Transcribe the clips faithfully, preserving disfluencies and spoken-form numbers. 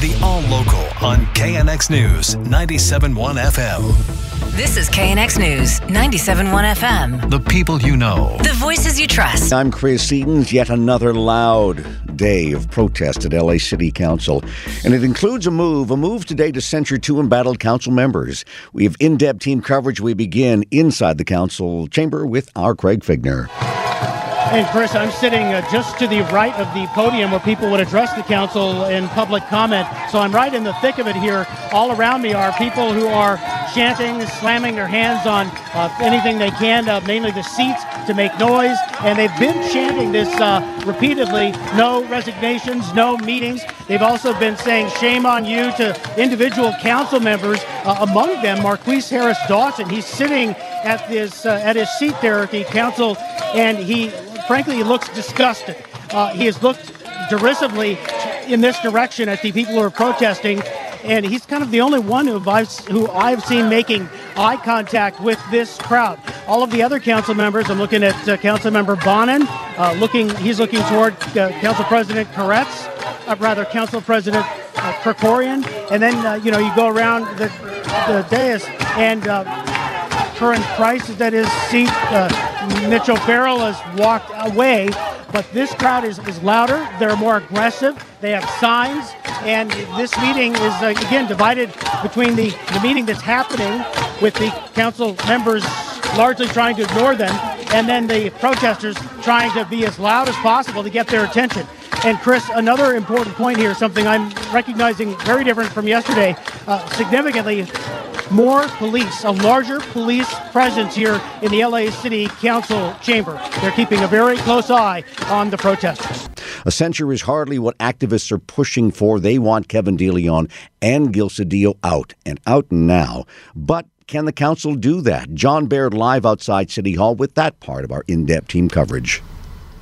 The All Local on K N X News, ninety-seven point one F M. This is K N X News, ninety-seven point one F M. The people you know. The voices you trust. I'm Chris Seaton. Yet another loud day of protest at L A City Council. And it includes a move, a move today to censure two embattled council members. We have in-depth team coverage. We begin inside the council chamber with our Craig Figner. And Chris, I'm sitting uh, just to the right of the podium where people would address the council in public comment. So I'm right in the thick of it here. All around me are people who are chanting, slamming their hands on uh, anything they can, uh, mainly the seats, to make noise. And they've been chanting this uh, repeatedly. No resignations, no meetings. They've also been saying shame on you to individual council members. Uh, among them, Marquise Harris-Dawson. He's sitting at this uh, at his seat there at the council, and he... Frankly, he looks disgusted. Uh, he has looked derisively in this direction at the people who are protesting, and he's kind of the only one who I've, who I've seen making eye contact with this crowd. All of the other council members, I'm looking at uh, Council Member Bonin, uh, looking, he's looking toward uh, Council President Koretz, uh, rather Council President uh, Kerkorian, and then, uh, you know, you go around the, the dais, and uh, Curran Price is at his seat. Uh, Mitchell Farrell has walked away, but this crowd is, is louder. They're more aggressive. They have signs, and this meeting is, uh, again, divided between the, the meeting that's happening with the council members largely trying to ignore them, and then the protesters trying to be as loud as possible to get their attention. And, Chris, another important point here, something I'm recognizing very different from yesterday, uh, significantly more police, a larger police presence here in the L A City Council chamber. They're keeping a very close eye on the protesters. A censure is hardly what activists are pushing for. They want Kevin De Leon and Gil Cedillo out, and out now. But can the council do that? John Baird live outside City Hall with that part of our in-depth team coverage.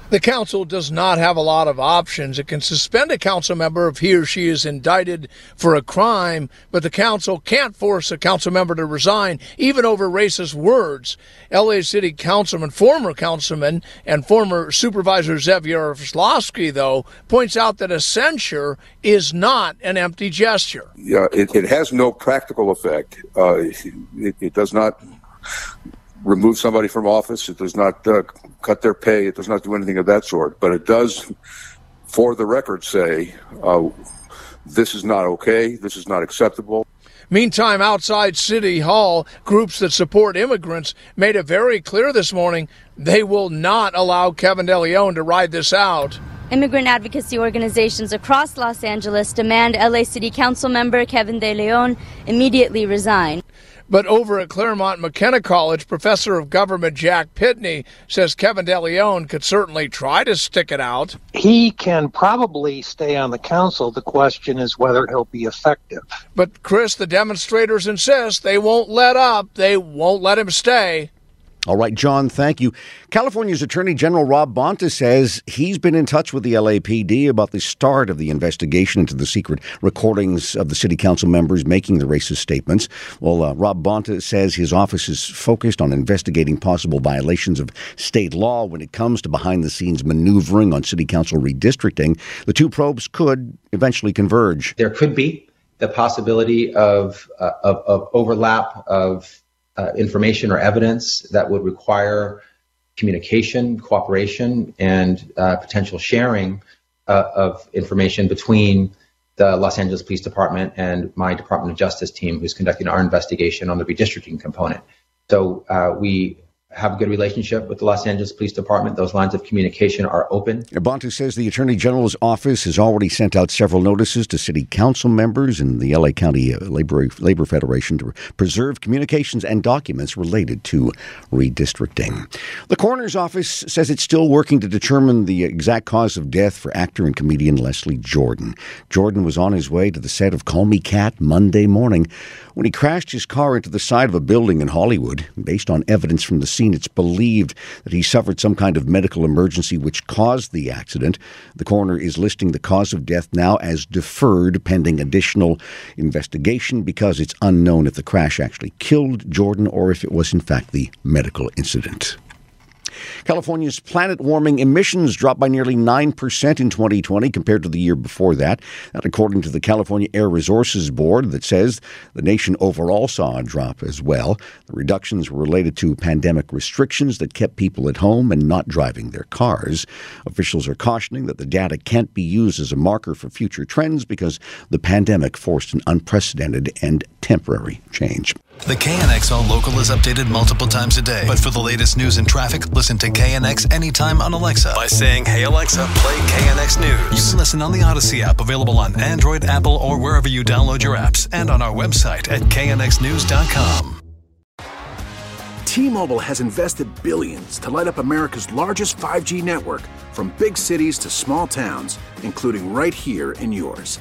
The council does not have a lot of options. It can suspend a council member if he or she is indicted for a crime, but the council can't force a council member to resign, even over racist words. L A City Councilman, former councilman, and former Supervisor Zev Yaroslavsky, though, points out that a censure is not an empty gesture. Yeah, it, it has no practical effect. Uh, it, it does not... remove somebody from office. It does not uh, cut their pay. It does not do anything of that sort. But it does, for the record, say uh, this is not okay. This is not acceptable. Meantime, outside City Hall, groups that support immigrants made it very clear this morning they will not allow Kevin De Leon to ride this out. Immigrant advocacy organizations across Los Angeles demand L A City Council member Kevin De Leon immediately resign. But over at Claremont McKenna College, Professor of Government Jack Pitney says Kevin De Leon could certainly try to stick it out. He can probably stay on the council. The question is whether he'll be effective. But, Chris, the demonstrators insist they won't let up. They won't let him stay. All right, John, thank you. California's Attorney General Rob Bonta says he's been in touch with the L A P D about the start of the investigation into the secret recordings of the city council members making the racist statements. Well, uh, Rob Bonta says his office is focused on investigating possible violations of state law when it comes to behind-the-scenes maneuvering on city council redistricting. The two probes could eventually converge. There could be the possibility of, uh, of, of overlap of Uh, information or evidence that would require communication, cooperation, and uh, potential sharing uh, of information between the Los Angeles Police Department and my Department of Justice team, who's conducting our investigation on the redistricting component. So uh, we have a good relationship with the Los Angeles Police Department. Those lines of communication are open. Bonta says the Attorney General's office has already sent out several notices to city council members and the L A County Labor, Labor Federation to preserve communications and documents related to redistricting. The coroner's office says it's still working to determine the exact cause of death for actor and comedian Leslie Jordan. Jordan was on his way to the set of Call Me Cat Monday morning when he crashed his car into the side of a building in Hollywood. Based on evidence from the scene, it's believed that he suffered some kind of medical emergency which caused the accident. The coroner is listing the cause of death now as deferred pending additional investigation because it's unknown if the crash actually killed Jordan or if it was in fact the medical incident. California's planet-warming emissions dropped by nearly nine percent in twenty twenty compared to the year before that. That according to the California Air Resources Board that says the nation overall saw a drop as well. The reductions were related to pandemic restrictions that kept people at home and not driving their cars. Officials are cautioning that the data can't be used as a marker for future trends because the pandemic forced an unprecedented and temporary change. The K N X All Local is updated multiple times a day. But for the latest news and traffic, listen to K N X anytime on Alexa by saying, "Hey Alexa, play K N X News." You can listen on the Odyssey app, available on Android, Apple, or wherever you download your apps, and on our website at K N X news dot com. T-Mobile has invested billions to light up America's largest five G network, from big cities to small towns, including right here in yours.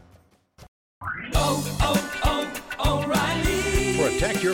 Protect your